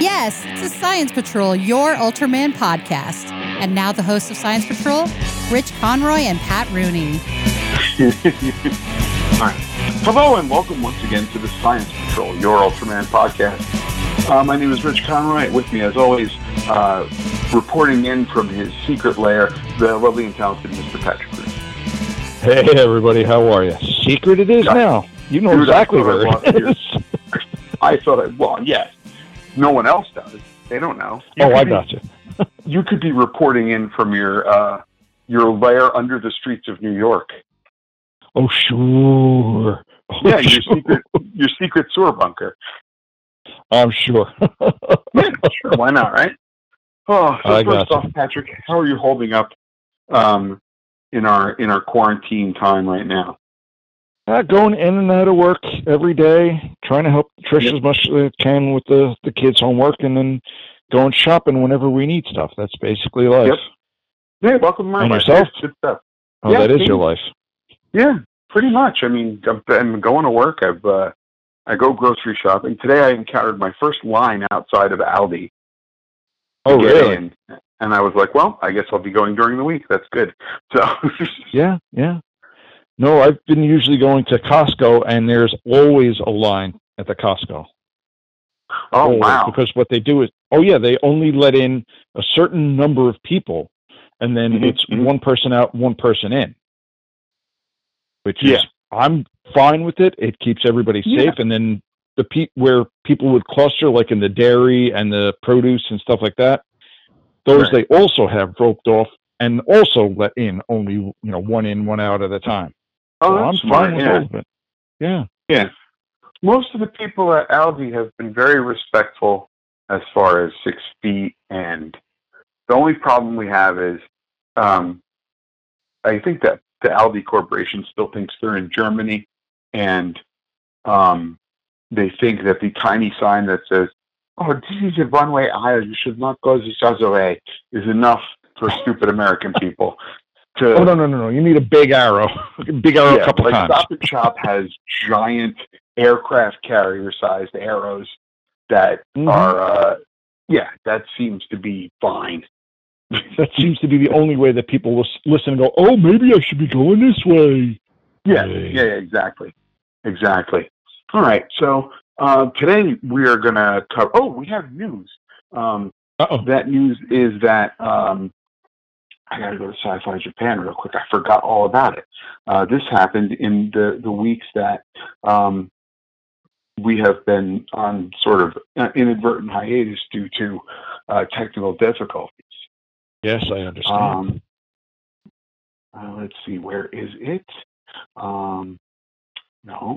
Yes, it's the Science Patrol, your Ultraman podcast. And now the hosts of Science Patrol, Rich Conroy and Pat Rooney. All right. Hello and welcome once again to the Science Patrol, your Ultraman podcast. My name is Rich Conroy. With me, as always, reporting in from his secret lair, the lovely and talented Mr. Patrick Rooney. Hey, everybody. How are you? Secret it is now. You know exactly where it is. I thought yes. No one else does. They don't know. I gotcha. You could be reporting in from your lair under the streets of New York. Oh, sure. Your secret sewer bunker. I'm sure. Yeah, sure. Why not, right? Oh, so first off, Patrick, how are you holding up in our quarantine time right now? Going in and out of work every day, trying to help Trish as much as I can with the kids' homework, and then going shopping whenever we need stuff. That's basically life. Yep. Yeah, welcome to my life. Yourself? Good stuff. Oh, yeah, that is your life. Yeah, pretty much. I mean, I'm going to work. I go grocery shopping. Today I encountered my first line outside of Aldi. Oh, really? And I was like, well, I guess I'll be going during the week. That's good. So Yeah. No, I've been usually going to Costco, and there's always a line at the Costco. Oh, always, wow. Because what they do is, they only let in a certain number of people, and then it's one person out, one person in. Which is, I'm fine with it. It keeps everybody safe. And then where people would cluster, like in the dairy and the produce and stuff like that, those they also have roped off and also let in only, one in, one out at a time. Oh, well, that's smart. I'm fine with all of it. Yeah. Yeah. Most of the people at Aldi have been very respectful as far as 6 feet, and the only problem we have is I think that the Aldi Corporation still thinks they're in Germany, and they think that the tiny sign that says, "Oh, this is a one-way aisle, you should not go this other way," is enough for stupid American people. Oh, no. You need a big arrow. A couple times. Stop and Shop has giant aircraft carrier-sized arrows that are, that seems to be fine. That seems to be the only way that people will listen and go, oh, maybe I should be going this way. Yeah, exactly. All right, so today we are going to cover... Oh, we have news. That news is that... I got to go to Sci-Fi Japan real quick. I forgot all about it. This happened in the weeks that we have been on sort of inadvertent hiatus due to technical difficulties. Yes, I understand. Let's see, where is it? No.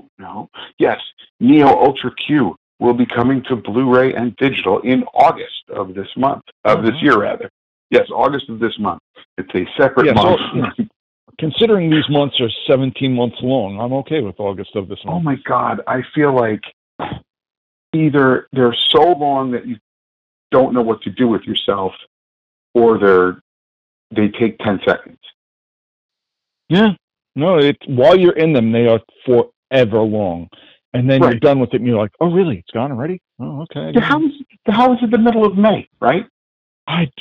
Yes, Neo Ultra Q will be coming to Blu-ray and digital in August of this month, this year rather. Yes, August of this month. It's a separate month. So, considering these months are 17 months long, I'm okay with August of this month. Oh, my God. I feel like either they're so long that you don't know what to do with yourself, or they take 10 seconds. Yeah. No, while you're in them, they are forever long. And then you're done with it, and you're like, oh, really? It's gone already? Oh, okay. How is it the middle of May, right?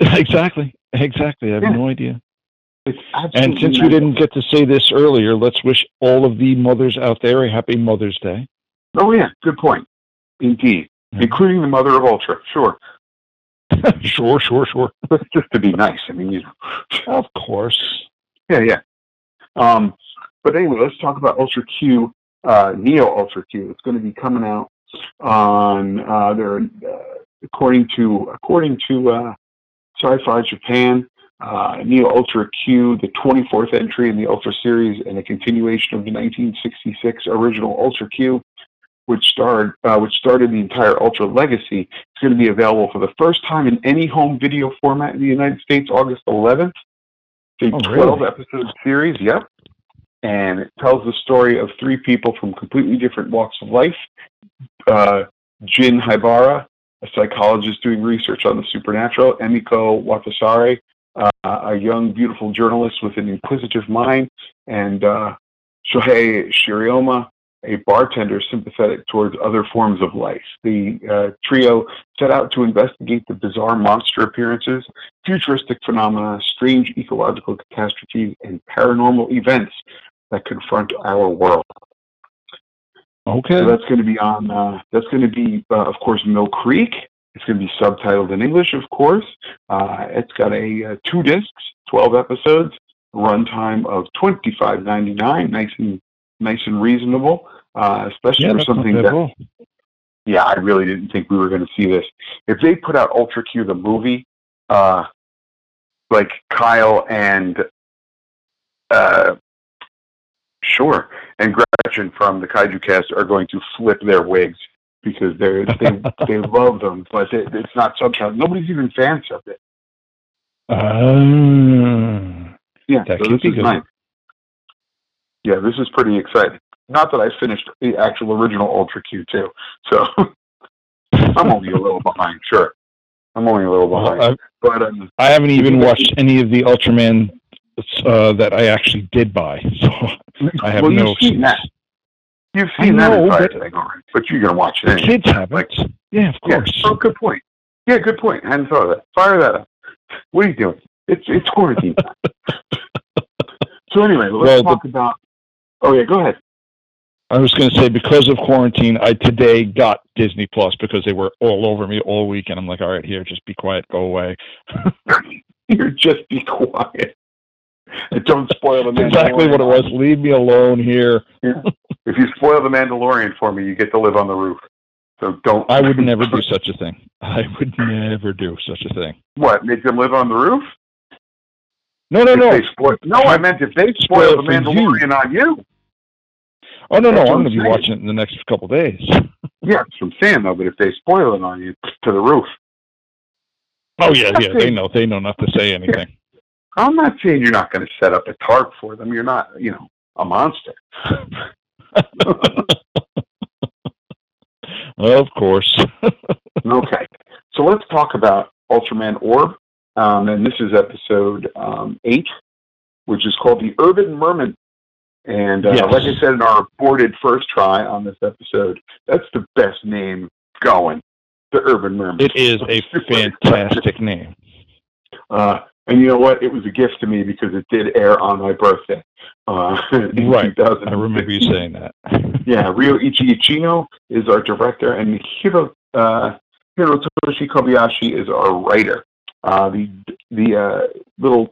Exactly. I have no idea. And since we didn't get to say this earlier, let's wish all of the mothers out there a happy Mother's Day. Oh, yeah. Good point. Indeed. Yeah. Including the mother of Ultra. Sure. Sure. Just to be nice. I mean, Of course. Yeah. But anyway, let's talk about Ultra Q, Neo Ultra Q. It's going to be coming out on, according to Sci-Fi Japan, Neo Ultra Q, the 24th entry in the Ultra series and a continuation of the 1966 original Ultra Q, which started the entire Ultra legacy. It's going to be available for the first time in any home video format in the United States, August 11th. It's a 12-episode series, and it tells the story of three people from completely different walks of life. Jin Haibara, a psychologist doing research on the supernatural; Emiko Watasari, a young, beautiful journalist with an inquisitive mind; and Shohei Shirioma, a bartender sympathetic towards other forms of life. The trio set out to investigate the bizarre monster appearances, futuristic phenomena, strange ecological catastrophes, and paranormal events that confront our world. Okay. So that's going to be on, of course, Mill Creek. It's going to be subtitled in English, of course. It's got a 2 discs, 12 episodes, runtime of $25.99, nice and reasonable, especially for something that. Cool. Yeah, I really didn't think we were going to see this. If they put out Ultra Q the movie, like Kyle and and Gretchen from the Kaiju Cast are going to flip their wigs because they love them, but it's not subtitled. Nobody's even fans of it. Yeah, so this is nice. Yeah, this is pretty exciting. Not that I finished the actual original Ultra Q too, so I'm only a little behind. Sure, I'm only a little behind. I haven't even watched any of the Ultraman that I actually did buy, so I have no excuse. You've seen that entire thing already, but you're going to watch it anyway. Kids have it. Yeah, of course. Yeah. Oh, good point. Yeah, good point. I hadn't thought of that. Fire that up. What are you doing? It's quarantine time. So anyway, let's talk about... Oh, yeah, go ahead. I was going to say, because of quarantine, I today got Disney Plus because they were all over me all week, and I'm like, all right, here, just be quiet, go away. Here, just be quiet. Don't spoil the Mandalorian. Exactly what it was. Leave me alone here. Yeah. If you spoil the Mandalorian for me, you get to live on the roof. So don't. I would never do such a thing. I would never do such a thing. What, make them live on the roof? No. I meant if they spoil the Mandalorian on you. Oh, no, that's I'm going to be watching it in the next couple of days. Yeah, that's what I'm saying, though, but if they spoil it on you, to the roof. Oh, yeah, they know not to say anything. Yeah. I'm not saying you're not going to set up a tarp for them. You're not, a monster. Of course. Okay. So let's talk about Ultraman Orb. And this is episode 8, which is called The Urban Merman. And like I said in our aborted first try on this episode, that's the best name going, The Urban Merman. It is a fantastic name. And you know what? It was a gift to me because it did air on my birthday. Right. I remember you saying that. Yeah. Ryoichi Ichino is our director, and Hirotoshi Kobayashi is our writer. The little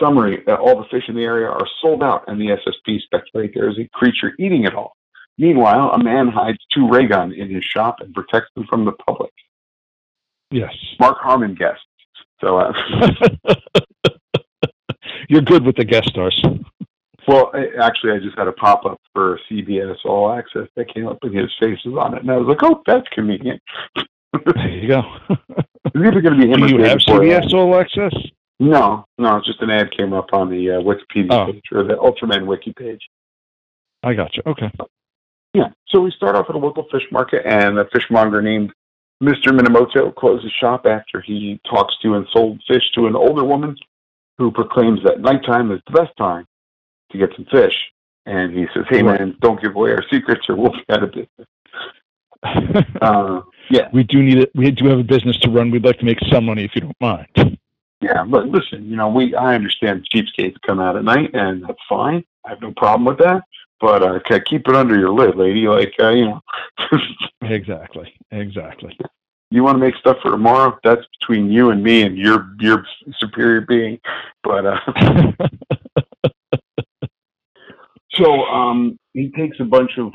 summary, all the fish in the area are sold out, and the SSP speculate there is a creature eating it all. Meanwhile, a man hides 2 Ragon in his shop and protects them from the public. Yes. Mark Harmon guest. So you're good with the guest stars. Well, actually, I just had a pop-up for CBS All Access that came up with his faces on it, and I was like, "Oh, that's convenient." There you go. It's either going to be him. Do you have CBS All Access? No, it's just an ad came up on the Wikipedia page or the Ultraman Wiki page. I got you. Okay. Yeah. So we start off at a local fish market, and a fishmonger named Mr. Minamoto closes shop after he talks to and sold fish to an older woman who proclaims that nighttime is the best time to get some fish. And he says, hey, man, don't give away our secrets or we'll be out of business. We do need it. We do have a business to run. We'd like to make some money if you don't mind. Yeah, but listen, I understand cheapskates come out at night, and that's fine. I have no problem with that. But keep it under your lid, lady. Exactly. You want to make stuff for tomorrow? That's between you and me and your superior being. But so he takes a bunch of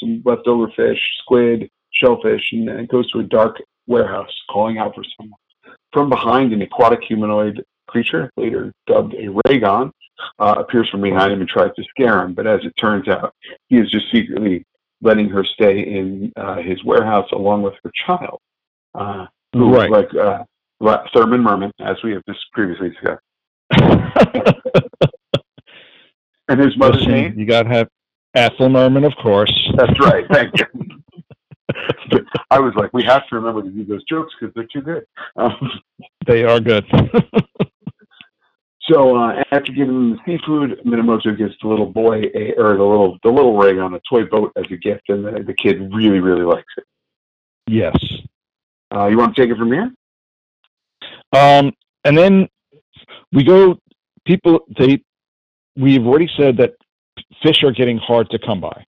some leftover fish, squid, shellfish, and goes to a dark warehouse, calling out for someone. From behind, an aquatic humanoid creature, later dubbed a Ragon, appears from behind him and tries to scare him, but as it turns out, he is just secretly letting her stay in his warehouse along with her child, who like Thurman Merman, as we have previously discussed. And his mother's name? You got to have Ethel Merman, of course. That's right. Thank you. I was like, we have to remember to do those jokes because they're too good. They are good. So after giving him the seafood, Minamoto gives the little boy the little ring on a toy boat as a gift, and the kid really, really likes it. Yes. You want to take it from here? And then we go. We've already said that fish are getting hard to come by.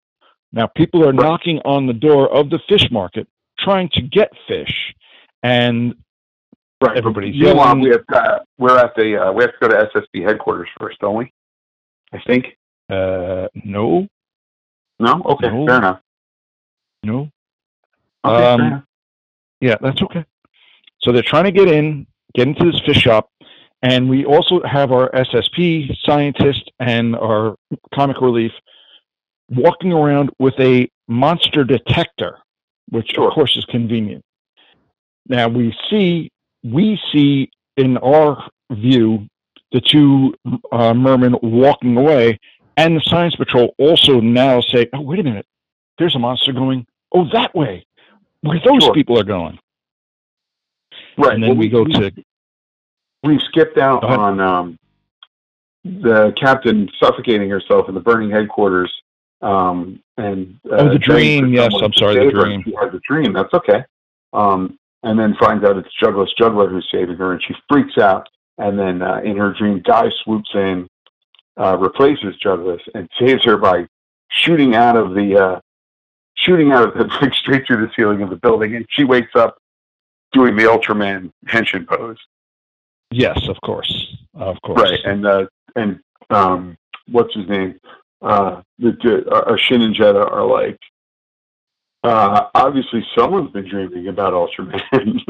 Now people are knocking on the door of the fish market trying to get fish, and everybody's yelling. We have to go to SSP headquarters first, don't we? I think. No. No. Okay. No. Fair enough. No. Okay, fair enough. Yeah, that's okay. So they're trying to get into this fish shop. And we also have our SSP scientist and our comic relief walking around with a monster detector, which of course is convenient. Now we see in our view the two mermen walking away, and the Science Patrol also now say, "Oh, wait a minute! There's a monster going that way, where those people are going." Right, and then we skipped out on the captain suffocating herself in the burning headquarters. The dream. Yes, I'm sorry, the dream. She had the dream. That's okay. And then finds out it's Jugglus Juggler who's saving her, and she freaks out. And then in her dream, Guy swoops in, replaces Jugglus, and saves her by shooting out of the straight through the ceiling of the building. And she wakes up doing the Ultraman henshin pose. Yes, of course. Right, and what's his name? Shin and Jetta are like, obviously someone's been dreaming about Ultraman.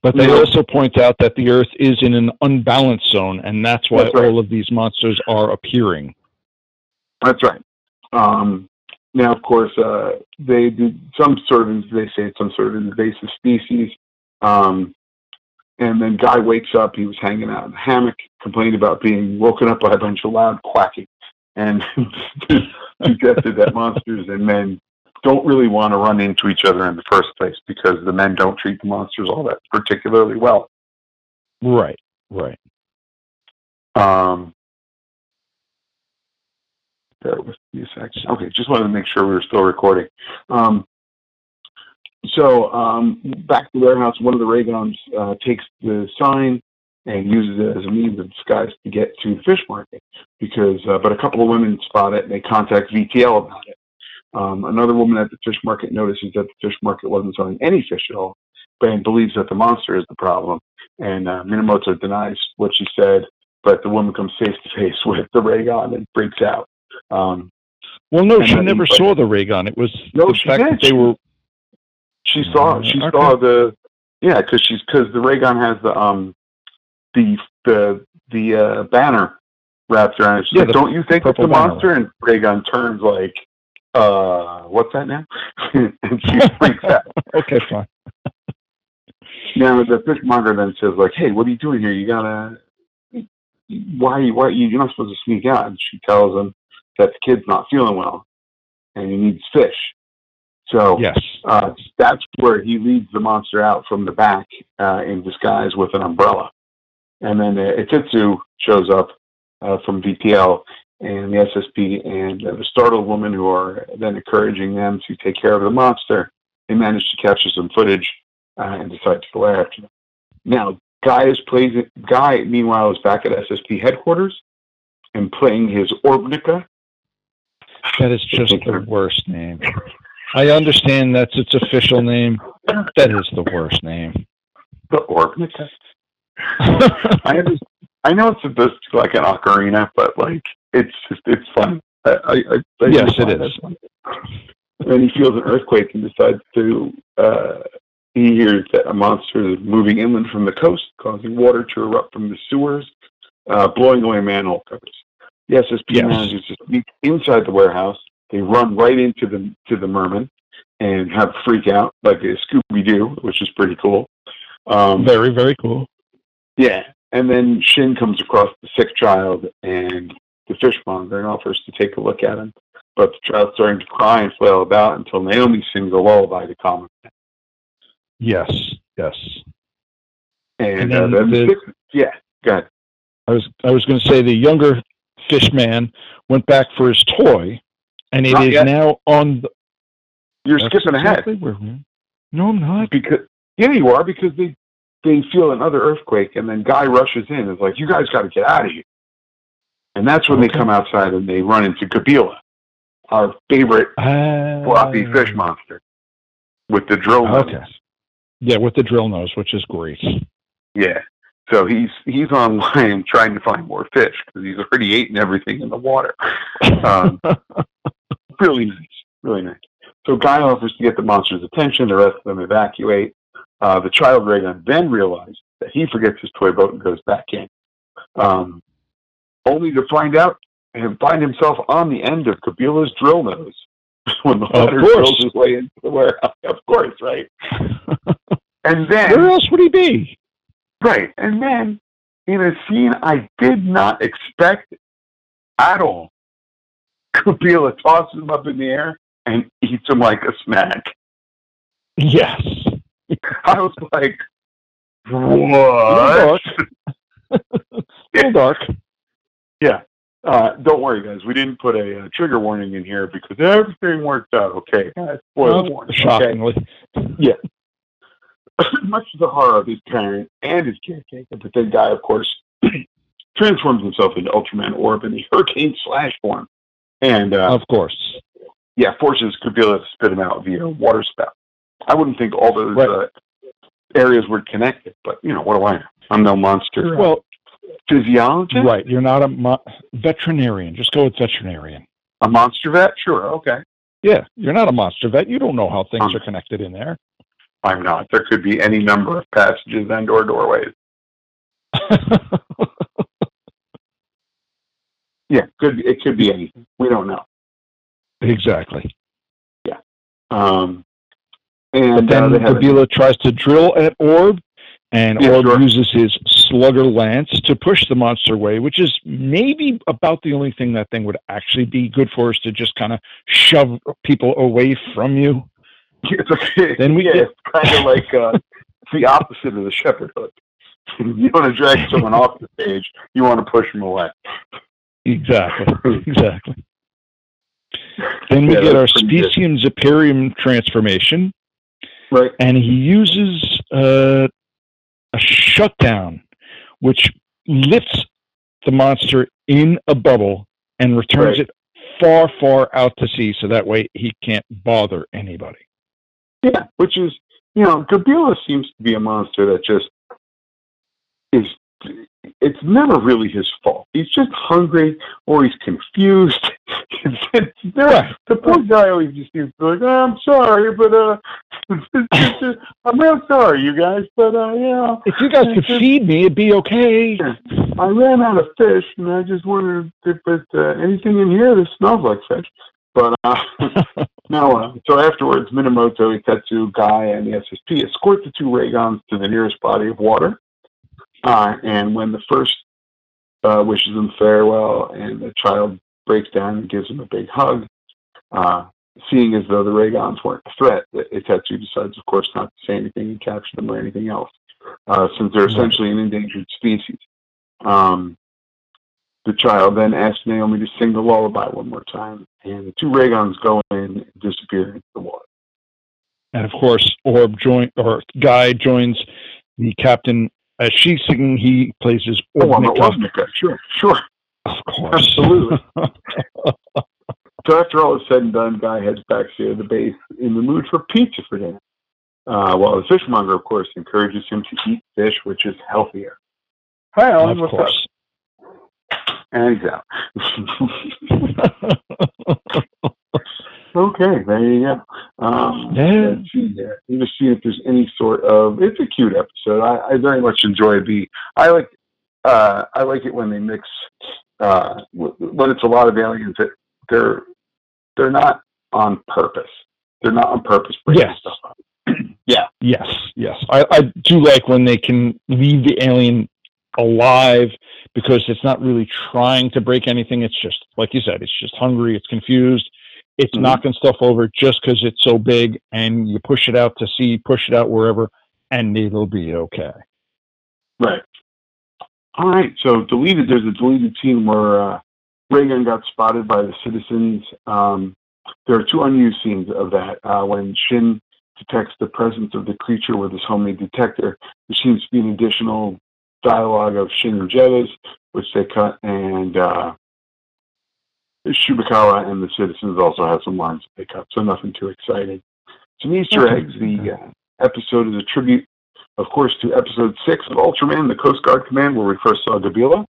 But they also point out that the Earth is in an unbalanced zone, and that's why all of these monsters are appearing. That's right. Now, of course, they say it's some sort of invasive species. And then Guy wakes up. He was hanging out in the hammock, complained about being woken up by a bunch of loud quacking, and suggested that monsters and men don't really want to run into each other in the first place because the men don't treat the monsters all that particularly well. Right. Bear with me a second. Okay, just wanted to make sure we were still recording. Back to the warehouse, one of the Ragons takes the sign and uses it as a means of disguise to get to the fish market. But a couple of women spot it, and they contact VTL about it. Another woman at the fish market notices that the fish market wasn't selling any fish at all, and believes that the monster is the problem. And Minamoto denies what she said, but the woman comes face to face with the Ragon and freaks out. She never saw the Ragon. It was because the Ragon has the banner wrapped around it. She's don't you think it's a monster? And Ragon turns like, what's that now? And she freaks out. Okay, fine. Now the fishmonger then says like, hey, what are you doing here? You gotta, why you're not supposed to sneak out. And she tells him that the kid's not feeling well and he needs fish. So yes. That's where he leads the monster out from the back in disguise with an umbrella. And then Itetsu shows up from VTL and the SSP and the startled woman, who are then encouraging them to take care of the monster. They manage to capture some footage and decide to go after them. Now, Guy, meanwhile, is back at SSP headquarters and playing his Orbnica. That is just the worst name. I understand that's its official name. That is the worst name. The Orbnica. I know it's supposed to be like an ocarina, but like it's fun. Yes, it is. And he feels an earthquake and decides to. He hears that a monster is moving inland from the coast, causing water to erupt from the sewers, blowing away manhole covers. Yes, this manages to sneak inside the warehouse. They run right into the merman and have a freak out like a Scooby-Doo, which is pretty cool. Very, very cool. Yeah. And then Shin comes across the sick child and the fishmonger and offers to take a look at him. But the child's starting to cry and flail about until Naomi sings a lullaby to calm him down. Yes. And go ahead. I was going to say the younger fish man went back for his toy, and it is now on the... You're skipping ahead. No, I'm not. Yeah, you are, because they feel another earthquake, and then Guy rushes in and is like, you guys got to get out of here. And that's when they come outside and they run into Gabila, our favorite floppy fish monster with the drill nose. Yeah, with the drill nose, which is great. Yeah. So he's online trying to find more fish because he's already eaten everything in the water. Really nice. Really nice. So Guy offers to get the monster's attention. The rest of them evacuate. The child Ragon then realizes that he forgets his toy boat and goes back in, only to find himself on the end of Gabila's drill nose when the water drills his way into the warehouse. Of course, right? And then... Where else would he be? Right. And then, in a scene I did not expect at all, Gabila tosses him up in the air and eats him like a snack. Yes. I was like, what? Dark. Yeah. Don't worry, guys. We didn't put a trigger warning in here because everything worked out okay. Spoiler warning. Shockingly. Okay. Yeah. Much to the horror of his parent and his caretaker, but then Guy, of course, transforms himself into Ultraman Orb in the Hurricane Slash form. And, of course. Yeah, forces Gabila to spit him out via water spout. I wouldn't think all those areas were connected, but, what do I know? I'm no monster. Well, physiologist? Right. You're not a veterinarian. Just go with veterinarian. A monster vet? Sure. Okay. Yeah. You're not a monster vet. You don't know how things are connected in there. I'm not. There could be any number of passages and or doorways. Yeah, it could be anything. We don't know. Exactly. Yeah. And then Gabila tries to drill at Orb, and Orb uses his slugger lance to push the monster away, which is maybe about the only thing that thing would actually be good for, is to just kind of shove people away from you. Then it's kind of like the opposite of the shepherd hook. You want to drag someone off the stage, you want to push them away. Exactly. Then we get our Specium Ziperium transformation. Right. And he uses a shutdown, which lifts the monster in a bubble and returns it far, far out to sea, so that way he can't bother anybody. Yeah, which is, Gabila seems to be a monster that just is, it's never really his fault. He's just hungry, or he's confused. The poor guy always just seems to be like, I'm sorry, but, I'm real sorry, you guys, but, if you guys could feed me, it'd be okay. I ran out of fish, and I just wondered if there's anything in here that smells like fish. But so afterwards, Minamoto, Itetsu, Guy, and the SSP escort the two Ragons to the nearest body of water. And when the first wishes him farewell, and the child breaks down and gives him a big hug, seeing as though the Ragons weren't a threat, Itetsu decides, of course, not to say anything and capture them or anything else, since they're essentially an endangered species. The child then asks Naomi to sing the lullaby one more time, and the two Ragons go in and disappear into the water. And of course, Guy joins the captain. As she's singing, he plays his Orb Nika. Sure. Of course. Absolutely. So after all is said and done, Guy heads back to the base in the mood for pizza for dinner, while the fishmonger, of course, encourages him to eat fish, which is healthier. Hi, Alan. Of course. And he's out. Okay, there you go. You just see if there's any sort of... It's a cute episode. I very much enjoy I like it when they mix... when it's a lot of aliens, that they're not on purpose. They're not on purpose bringing stuff up. Yeah. Yes. I do like when they can leave the alien alive, because it's not really trying to break anything. It's just, like you said, it's just hungry. It's confused. It's knocking stuff over just because it's so big, and you push it out to sea, push it out wherever, and it'll be okay. Right. All right. So deleted. There's a deleted scene where Ragon got spotted by the citizens. There are two unused scenes of that. When Shin detects the presence of the creature with his homemade detector, there seems to be an additional dialogue of Shin and Jetta's, which they cut, and Shibukawa and the citizens also have some lines that they cut, so nothing too exciting. It's an Easter egg. The episode is a tribute, of course, to episode 6 of Ultraman, the Coast Guard Command, where we first saw Gabila.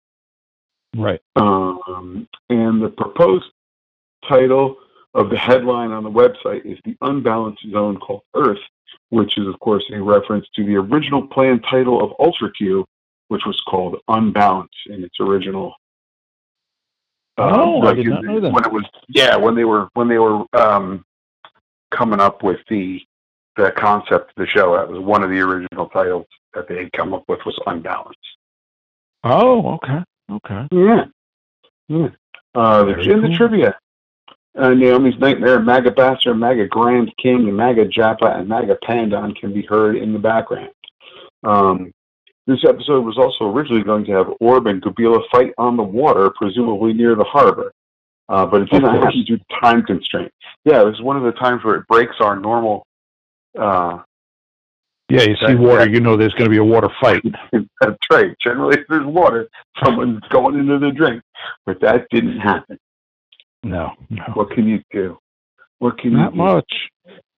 Right. And the proposed title of the headline on the website is The Unbalanced Zone Called Earth, which is, of course, a reference to the original plan title of Ultra Q, which was called Unbalanced in its original. I did not know that. When it was, when they were coming up with the concept of the show, that was one of the original titles that they had come up with was Unbalanced. Oh, okay, okay, yeah, yeah. The trivia. Naomi's Nightmare, Maga Bastard, Maga Grand King, and Maga Japa, and Maga Pandan can be heard in the background. This episode was also originally going to have Orb and Gabila fight on the water, presumably near the harbor. But it didn't happen due to time constraints. Yeah, it was one of the times where it breaks our normal... you see water, you know there's going to be a water fight. That's right. Generally, if there's water, someone's going into the drink. But that didn't happen. No. What can you do? Not much.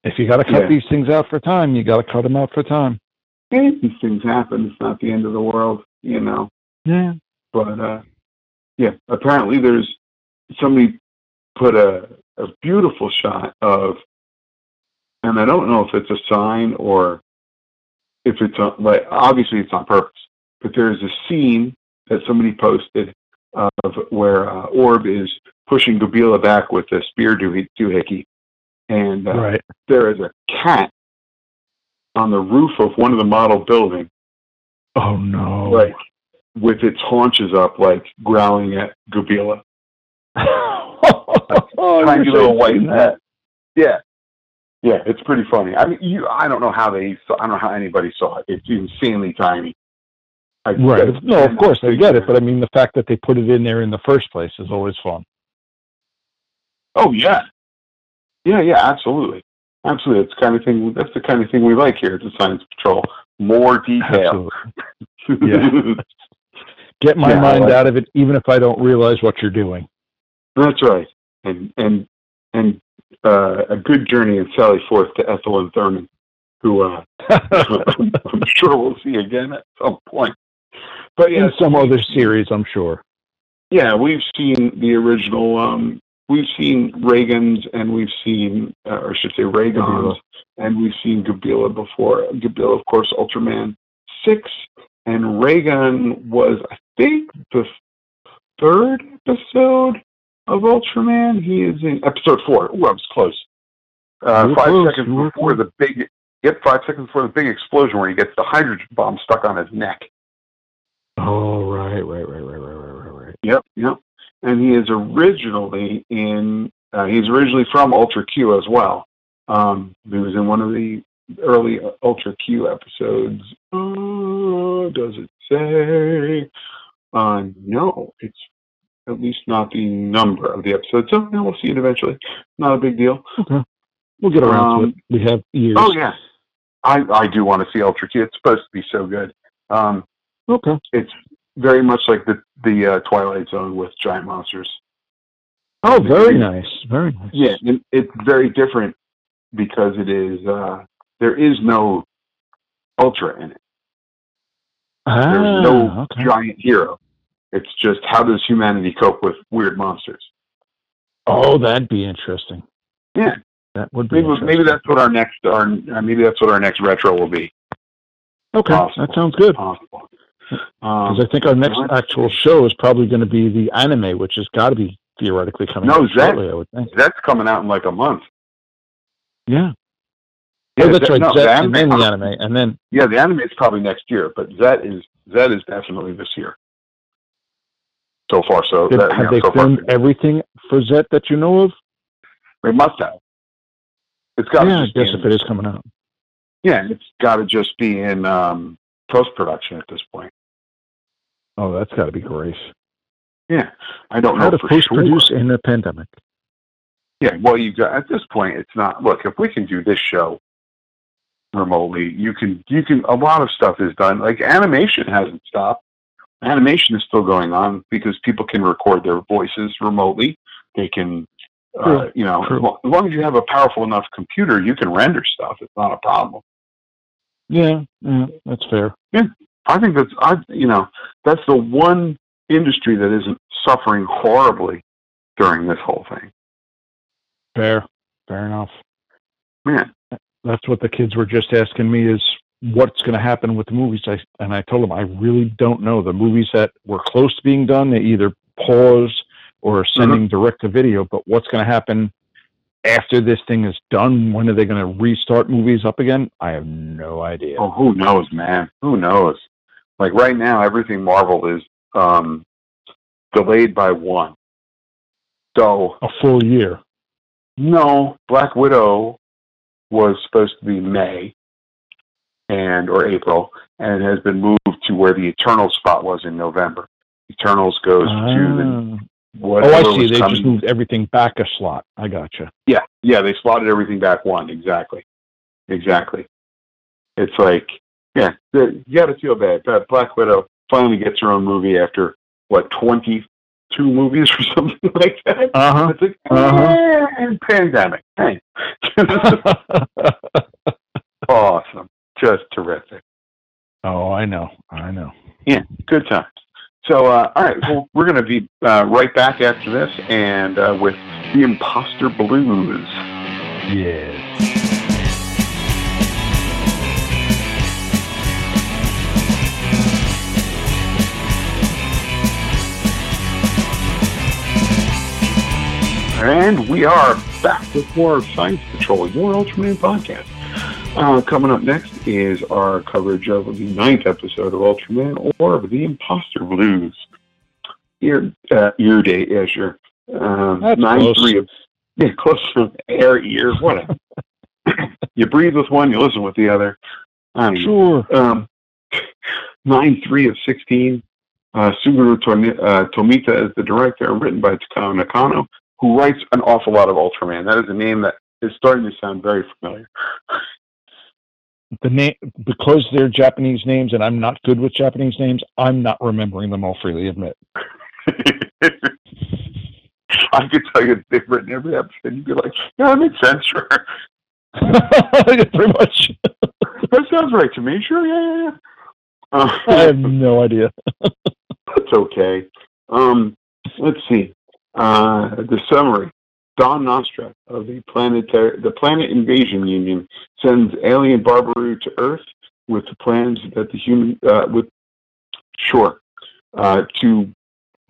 If you got to cut these things out for time, you got to cut them out for time. And these things happen. It's not the end of the world, you know. Yeah. But apparently there's somebody put a beautiful shot of, and I don't know if it's a sign or if it's obviously it's on purpose. But there's a scene that somebody posted of where Orb is pushing Gabila back with a spear doohickey. And there is a cat on the roof of one of the model buildings. Oh, no. Like, with its haunches up, like, growling at Gabila. Tiny little white cat. Yeah. Yeah, it's pretty funny. I mean, I don't know how anybody saw it. It's insanely tiny. No, of course, they get it. But, I mean, the fact that they put it in there in the first place is always fun. Oh, yeah. Yeah, absolutely. Absolutely. That's the kind of thing we like here at the Science Patrol. More detail. Yeah. Get my mind out of it, even if I don't realize what you're doing. That's right. And a good journey in Sally Forth to Ethel and Thurman, who I'm sure we'll see again at some point. But in some other series, I'm sure. Yeah, we've seen the original... we've seen Ragon's, and we've seen, or I should say Ragon's, and we've seen Gabila before. Gabila, of course, Ultraman 6, and Ragon was, I think, the third episode of Ultraman. He is in episode 4. Ooh, I was close. 5 seconds before the big, 5 seconds before the big explosion where he gets the hydrogen bomb stuck on his neck. Oh, right. Yep. And he is originally from Ultra Q as well. He was in one of the early Ultra Q episodes. Does it say? No, it's at least not the number of the episode. So yeah, we'll see it eventually. Not a big deal. Okay. We'll get around to it. We have years. Oh, yeah. I do want to see Ultra Q. It's supposed to be so good. Okay. It's very much like the Twilight Zone with giant monsters. Oh, very nice. Yeah, it's very different because it is there is no Ultra in it. There's no giant hero. It's just how does humanity cope with weird monsters? Oh, that'd be interesting. Yeah, that would be. Maybe that's what our next retro will be. Okay, that sounds good. Possible. Because I think our next actual show is probably going to be the anime, which has got to be theoretically coming out shortly, I would think. That's coming out in like a month. Yeah. That's right. Zet is mainly anime. And then, yeah, the anime is probably next year, but Zet is definitely this year. So far, so. Have they filmed everything for Zet that you know of? They must have. It's got to just be in, if it is coming out. Yeah, it's got to just be in... post-production at this point. Oh, that's got to be great. Yeah, I don't know for sure. How to post-produce in a pandemic. Yeah, well, you got at this point, it's not. Look, if we can do this show remotely, you can. A lot of stuff is done. Like animation hasn't stopped. Animation is still going on because people can record their voices remotely. They can, as long as you have a powerful enough computer, you can render stuff. It's not a problem. Yeah, that's fair. Yeah, I think that's the one industry that isn't suffering horribly during this whole thing. Fair enough. Man, that's what the kids were just asking me is what's going to happen with the movies. And I told them I really don't know. The movies that were close to being done, they either paused or are sending direct to video. But what's going to happen after this thing is done? When are they going to restart movies up again? I have no idea. Oh, who knows, man? Who knows? Like right now, everything Marvel is delayed by one. So a full year. No, Black Widow was supposed to be May or April, and has been moved to where the Eternals spot was in November. Eternals goes to whatever. Oh, I see. They just moved everything back a slot. I gotcha. Yeah, they slotted everything back one. Exactly. It's like, yeah, you got to feel bad. Black Widow finally gets her own movie after, 22 movies or something like that. It's like, pandemic. Hey. Awesome. Just terrific. Oh, I know. Yeah, good times. So, all right, well, we're going to be right back after this and with The Imposter Blues. Yes. And we are back with more Science Patrol, your Ultraman podcast. Coming up next is our coverage of the 9th episode of Ultraman Orb, The Imposter Blues. Ear Day, yeah, sure. 9-3 of, yeah, close to air, ear, whatever. You breathe with one, you listen with the other. Sure. 9-3 of 16. Suguru Tomita is the director, written by Takao Nakano, who writes an awful lot of Ultraman. That is a name that is starting to sound very familiar. The name, because they're Japanese names and I'm not good with Japanese names, I'm not remembering them, I'll freely admit. I could tell you they've written every episode. You'd be like, yeah, that makes sense, sure. Pretty much. That sounds right to me, sure, yeah. I have no idea. That's okay. Let's see. The summary. Don Nostra of the Planet Invasion Union sends alien Babarue to Earth with the plans that the human to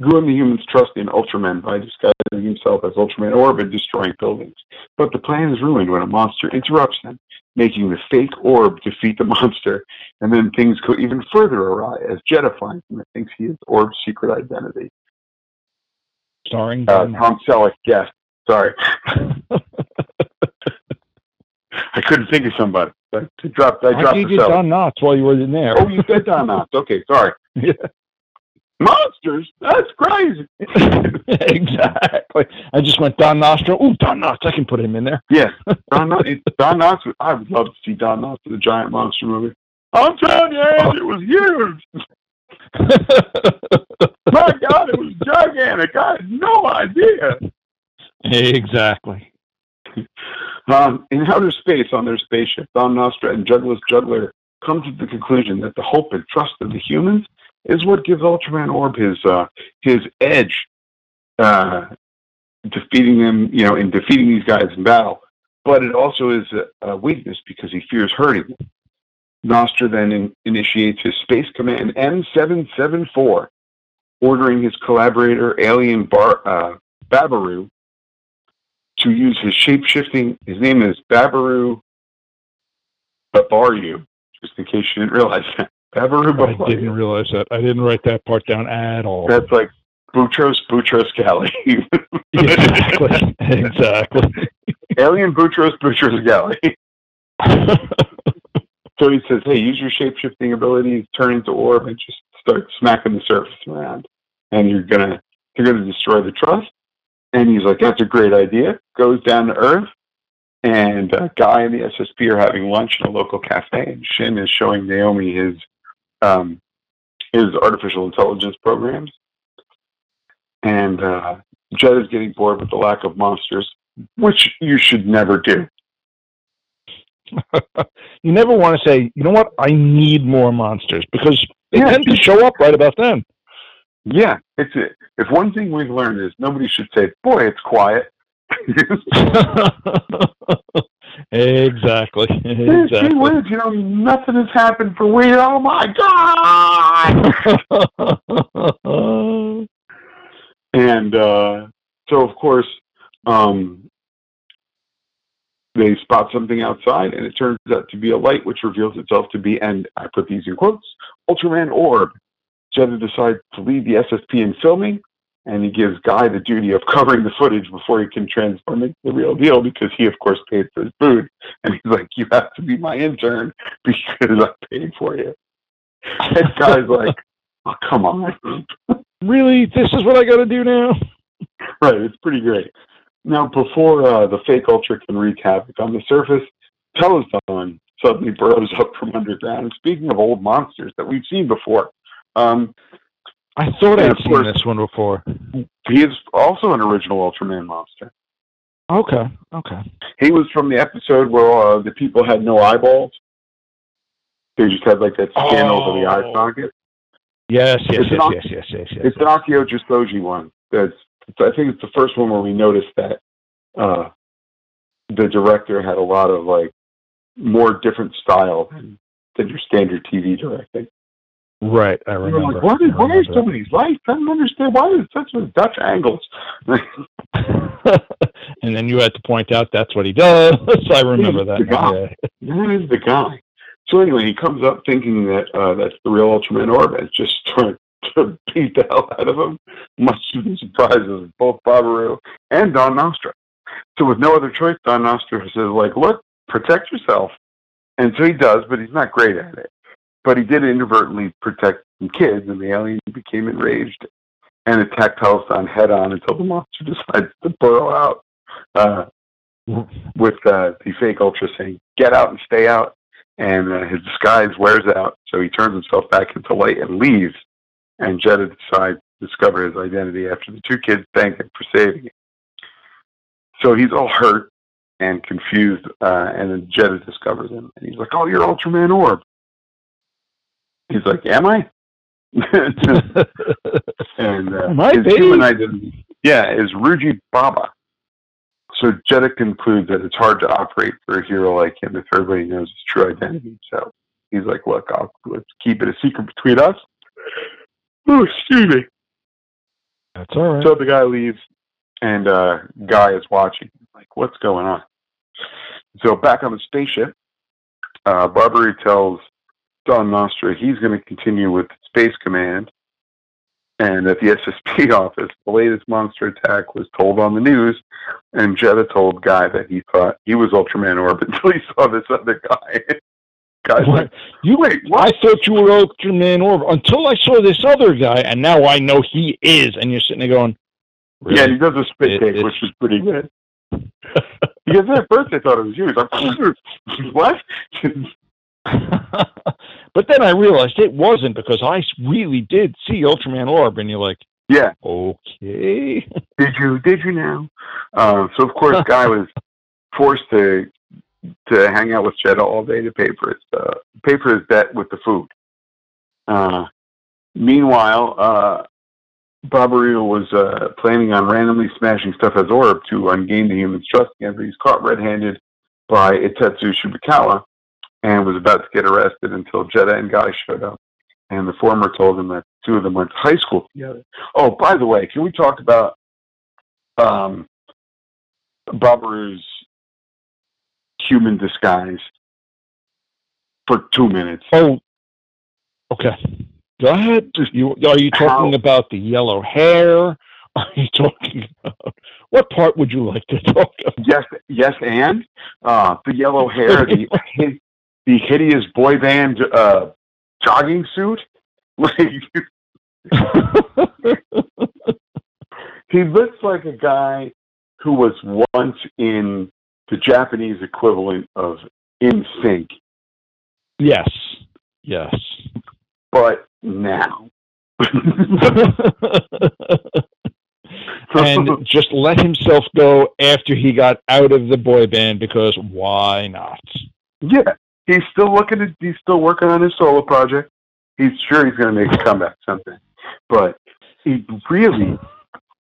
ruin the humans' trust in Ultraman by disguising himself as Ultraman Orb and destroying buildings. But the plan is ruined when a monster interrupts them, making the fake orb defeat the monster, and then things go even further awry as Jetta finds him and thinks he is Orb's secret identity. Starring Tom Selleck, yes. Sorry. I couldn't think of somebody. I dropped the cell. Don Knotts while you were in there. Oh, you said Don Knotts. Okay, sorry. Yeah. Monsters? That's crazy. Exactly. I just went Don Nostra. Oh, Don Knotts. I can put him in there. Yeah. Don Knotts. I would love to see Don Knotts in the giant monster movie. I'm telling you, it was huge. My God, it was gigantic. I had no idea. Exactly. In outer space, on their spaceship, Don Nostra and Jugglus Juggler come to the conclusion that the hope and trust of the humans is what gives Ultraman Orb his edge, defeating them, in defeating these guys in battle. But it also is a weakness because he fears hurting them. Nostra then initiates his Space Command M774, ordering his collaborator, alien Babarue, to use his shape-shifting... His name is Babarue, just in case you didn't realize that. Babarue. I didn't realize that. I didn't write that part down at all. That's like Boutros Ghali. Exactly. Alien Boutros Ghali. So he says, hey, use your shape-shifting abilities, turn into orb, and just start smacking the surface around. And you're gonna destroy the trust. And he's like, that's a great idea. Goes down to Earth, and Guy and the SSP are having lunch in a local cafe, and Shin is showing Naomi his artificial intelligence programs. And Jetta's getting bored with the lack of monsters, which you should never do. You never want to say, you know what, I need more monsters, because they tend to show up right about then. Yeah, if one thing we've learned is nobody should say, boy, it's quiet. Exactly. Gee whiz, you know, nothing has happened for weeks. Oh, my God! And so, of course, they spot something outside, and it turns out to be a light, which reveals itself to be, and I put these in quotes, Ultraman Orb. Jetta decides to lead the SSP in filming, and he gives Guy the duty of covering the footage before he can transform into the real deal, because he, of course, paid for his food. And he's like, you have to be my intern because I paid for you. And Guy's like, oh, come on. Really? This is what I got to do now? Right. It's pretty great. Now, before the fake Ultra can wreak havoc on the surface, Telethon suddenly burrows up from underground. Speaking of old monsters that we've seen before, I thought I'd seen this one before. He is also an original Ultraman monster. Okay. He was from the episode where the people had no eyeballs. They just had like that skin over the eye socket. Yes. It's an Akio Soji one. I think it's the first one where we noticed that the director had a lot of like more different style than your standard TV directing. Right, I remember. Like, why are so many lights? I don't understand. Why is such with Dutch angles? And then you had to point out that's what he does. I remember that. That is the guy. So anyway, he comes up thinking that that's the real Ultraman Orb, and just starts to beat the hell out of him, much to the surprise of both Babarue and Don Nostra. So with no other choice, Don Nostra says, like, look, protect yourself. And so he does, but he's not great at it. But he did inadvertently protect some kids, and the alien became enraged and attacked Telethon head-on until the monster decides to burrow out with the fake Ultra saying, get out and stay out, and his disguise wears out, so he turns himself back into light and leaves, and Jetta decides to discover his identity after the two kids thank him for saving him. So he's all hurt and confused, and then Jetta discovers him, and he's like, oh, you're Ultraman Orb. He's like, am I? And his human identity is Ruji Baba. So Jetta concludes that it's hard to operate for a hero like him if everybody knows his true identity. So he's like, look, let's keep it a secret between us. Oh, excuse me. That's all right. So the guy leaves, and Guy is watching. Like, what's going on? So back on the spaceship, Barbary tells Don Nostra he's going to continue with Space Command, and at the SSP office, the latest monster attack was told on the news, and Jetta told Guy that he thought he was Ultraman Orb until he saw this other guy. Guy's like, what? I thought you were Ultraman Orb until I saw this other guy, and now I know he is. And you're sitting there going, really? Yeah, he does a spit take, which is pretty good. Because at first I thought it was you. He's like, what? But then I realized it wasn't, because I really did see Ultraman Orb, and you're like, yeah, okay. Did you now? So of course, Guy was forced to hang out with Jetta all day to pay for his debt with the food. Meanwhile, Babarue was planning on randomly smashing stuff as Orb to ungain the human's trust again, but he's caught red-handed by Itetsu Shibukawa, and was about to get arrested until Jetta and Guy showed up. And the former told him that the two of them went to high school together. Oh, by the way, can we talk about Babaru's human disguise for 2 minutes? Oh, okay. Go ahead. Are you talking about the yellow hair? Are you talking about... What part would you like to talk about? Yes, and the yellow hair, the hideous boy band jogging suit. Like, he looks like a guy who was once in the Japanese equivalent of NSYNC. Yes. Yes. But now. And just let himself go after he got out of the boy band, because why not? Yeah. He's still working on his solo project. He's sure he's going to make a comeback someday. But he really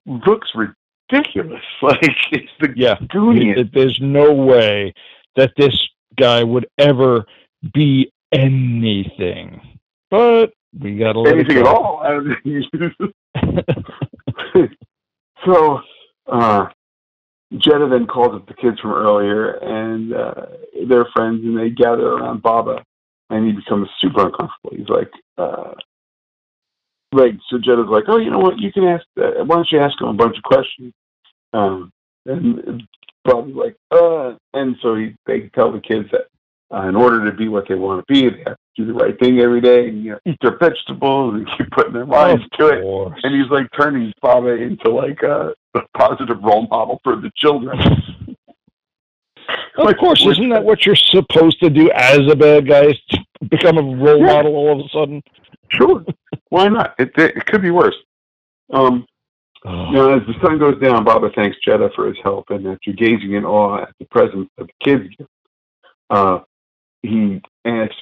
looks ridiculous. Like, it's the gooniest. There's no way that this guy would ever be anything. But we got to let anything at all. So, Jetta then calls up the kids from earlier and their friends, and they gather around Baba, and he becomes super uncomfortable. He's like, so Jetta's like, oh, you know what? You can ask that. Why don't you ask him a bunch of questions? And Baba's like, and so they tell the kids that in order to be what they want to be, they have to do the right thing every day and, you know, eat their vegetables and keep putting their minds to it. And he's like turning Baba into like a positive role model for the children. Of course, isn't that what you're supposed to do as a bad guy, is to become a role model all of a sudden? Sure. Why not? It could be worse. You know, as the sun goes down, Baba thanks Jetta for his help, and after gazing in awe at the presence of the kids, he asks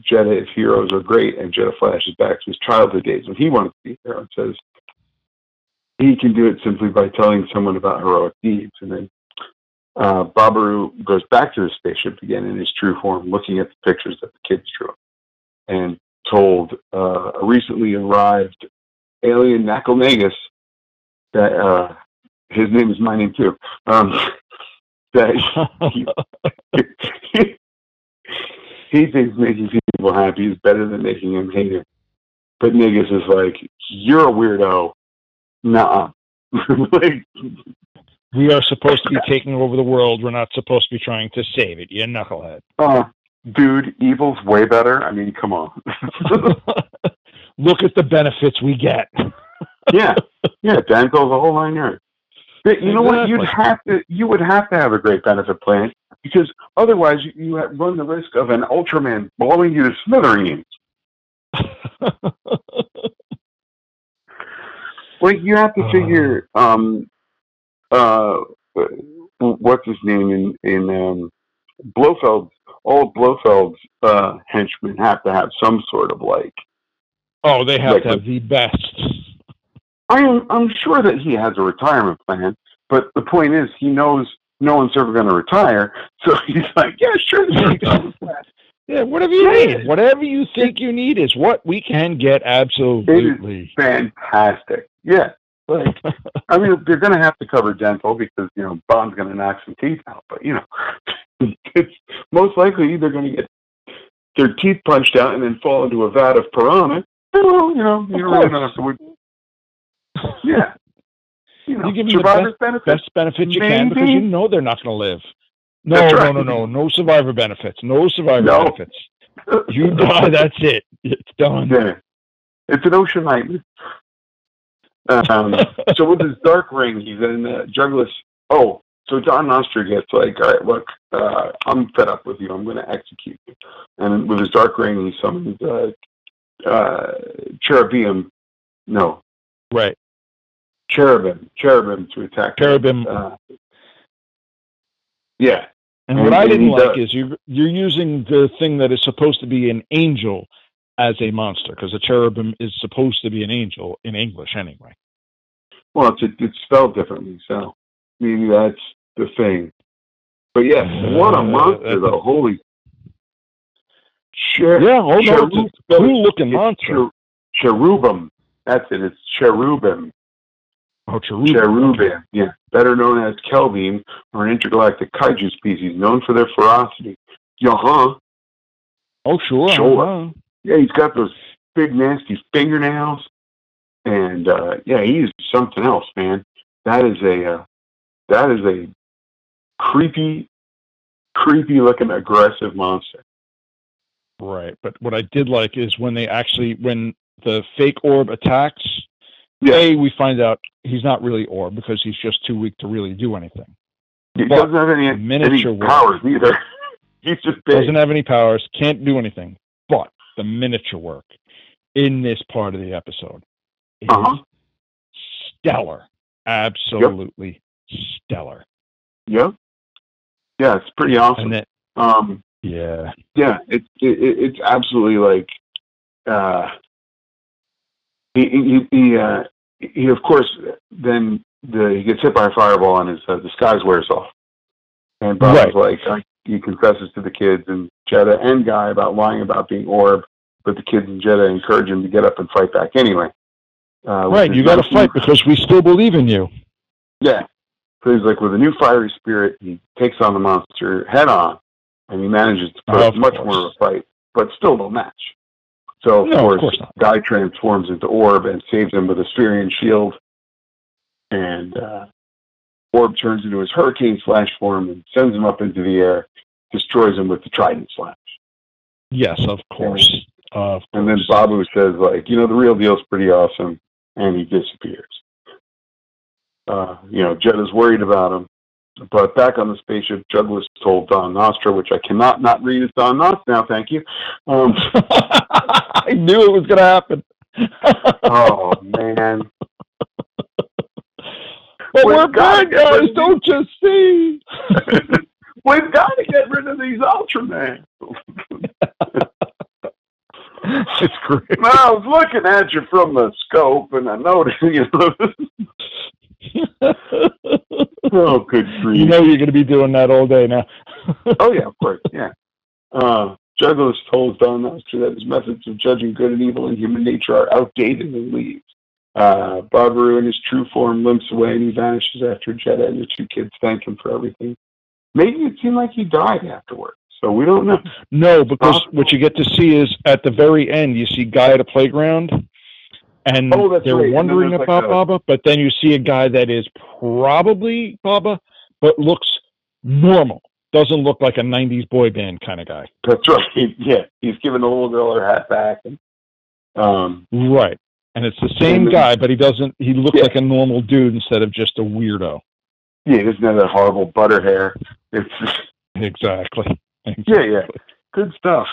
Jetta if heroes are great, and Jetta flashes back to his childhood days when he wanted to be a hero and says he can do it simply by telling someone about heroic deeds. And then Babarue goes back to his spaceship again in his true form, looking at the pictures that the kids drew, and told a recently arrived alien Nakalnagus that his name is my name too. That he thinks making people happy is better than making them hate him. But Nagus is like, you're a weirdo. Nuh-uh. Like, we are supposed to be taking over the world. We're not supposed to be trying to save it. You knucklehead. Dude, evil's way better. I mean, come on. Look at the benefits we get. Yeah, Danko's a whole line here. You know what? You would have to have a great benefit plan, because otherwise you run the risk of an Ultraman blowing you to smithereens. Like, you have to figure, what's his name in Blofeld's, all Blofeld's henchmen have to have some sort of like. Oh, they have like to have the best. I'm sure that he has a retirement plan, but the point is, he knows no one's ever going to retire, so he's like, yeah, sure. Yeah, whatever you need. Whatever you think you need is what we can get, absolutely. It is fantastic. Yeah. Like, I mean, they're going to have to cover dental because, you know, Bond's going to knock some teeth out, but, you know, it's most likely they're going to get their teeth punched out and then fall into a vat of piranha. Well, you know, you don't really have to worry. Yeah. You know, you give them the best benefits you can, because you know they're not going to live. No, right. No survivor benefits. No survivor benefits. You die, that's it. It's done. Yeah. It's an ocean nightmare. So with this dark ring, he's in Jugglus. Oh, so Don Nostra gets like, all right, look, I'm fed up with you. I'm going to execute you. And with his dark ring, he summons Cherubim. No. Right. Cherubim to attack. Cherubim. Yeah. And what I didn't like is you're using the thing that is supposed to be an angel as a monster, because a cherubim is supposed to be an angel in English anyway. Well, it's spelled differently, so maybe that's the thing. But yeah, what a monster, though. Holy shit. Yeah, cool-looking monster. Cherubim. That's it. It's Cherubim. Oh, Cherubim. Yeah. Better known as Kelbeam, or an intergalactic kaiju species known for their ferocity. Oh, sure. Yeah, he's got those big, nasty fingernails. And, yeah, he's something else, man. That is a creepy, creepy-looking, aggressive monster. Right. But what I did like is when they actually, when the fake orb attacks, A, we find out he's not really orb because he's just too weak to really do anything. He doesn't have any powers either. He's just big. Doesn't have any powers, can't do anything. But the miniature work in this part of the episode is stellar. Absolutely stellar. Yep. Yeah, it's pretty awesome. It, yeah, it's absolutely like he of course then he gets hit by a fireball and his disguise wears off. And Bob's like he confesses to the kids and Jetta and Guy about lying about being orb, but the kids and Jetta encourage him to get up and fight back anyway. You got to fight because we still believe in you. Yeah. So he's like, with a new fiery spirit, he takes on the monster head on, and he manages to put up much more of a fight, but still no match. So, of course Guy transforms into Orb and saves him with a Spherian shield, and Orb turns into his Hurricane Slash form and sends him up into the air, destroys him with the Trident Slash. Yes, of course. And then Babu says, like, you know, the real deal's pretty awesome, and he disappears. You know, Jetta's worried about him. But back on the spaceship, Jugglus told Don Nostra, which I cannot not read as Don Nostra now, thank you. I knew it was going to happen. Oh, man. But we're bad guys, don't you see? We've got to get rid of these Ultraman. It's great. Well, I was looking at you from the scope, and I noticed, you know. Oh, good grief. You know you're going to be doing that all day now. Oh, yeah, of course, yeah. Jugglus told Don Nostra that his methods of judging good and evil in human nature are outdated and leaves. Babarue in his true form limps away and he vanishes after Jetta and the two kids thank him for everything. Maybe it seemed like he died afterwards, so we don't know. No, because what you get to see is at the very end, you see Guy at a playground. And they're wondering about Baba, but then you see a guy that is probably Baba, but looks normal. Doesn't look like a 90s boy band kind of guy. That's right. Yeah. He's giving the little girl her hat back. And, right. And it's the same guy, but he looks like a normal dude instead of just a weirdo. Yeah, he doesn't have that horrible butter hair. Exactly. Yeah. Good stuff.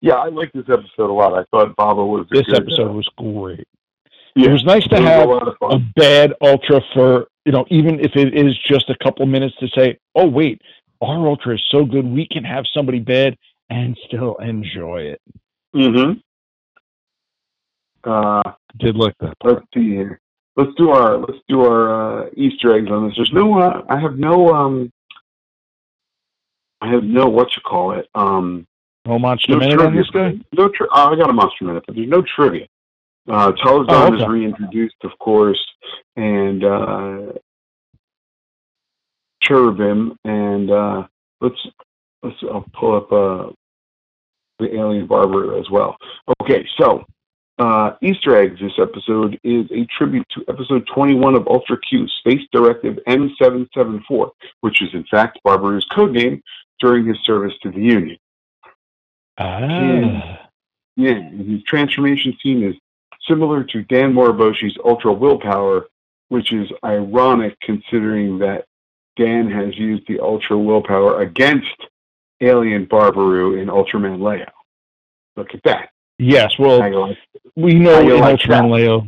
Yeah, I like this episode a lot. I thought Baba was a episode was great. Yeah, it was nice to have a bad Ultra for, you know, even if it is just a couple minutes to say, oh, wait, our Ultra is so good, we can have somebody bad and still enjoy it. Mm-hmm. Did like that. Let's see here. Let's do our Easter eggs on this. There's no, I have no, what you call it, no Monster Minute on this guy? I got a Monster Minute, but there's no trivia. Telezon is reintroduced, of course, and Cherubim, and I'll pull up the alien Barber as well. Okay, so Easter eggs this episode is a tribute to episode 21 of Ultra Q, Space Directive M774, which is in fact Barberue's codename during his service to the Union. Yeah, his transformation scene is similar to Dan Moriboshi's Ultra Willpower, which is ironic considering that Dan has used the Ultra Willpower against Alien Babarue in Ultraman Leo. Look at that. Yes, well, we know in Ultraman Leo.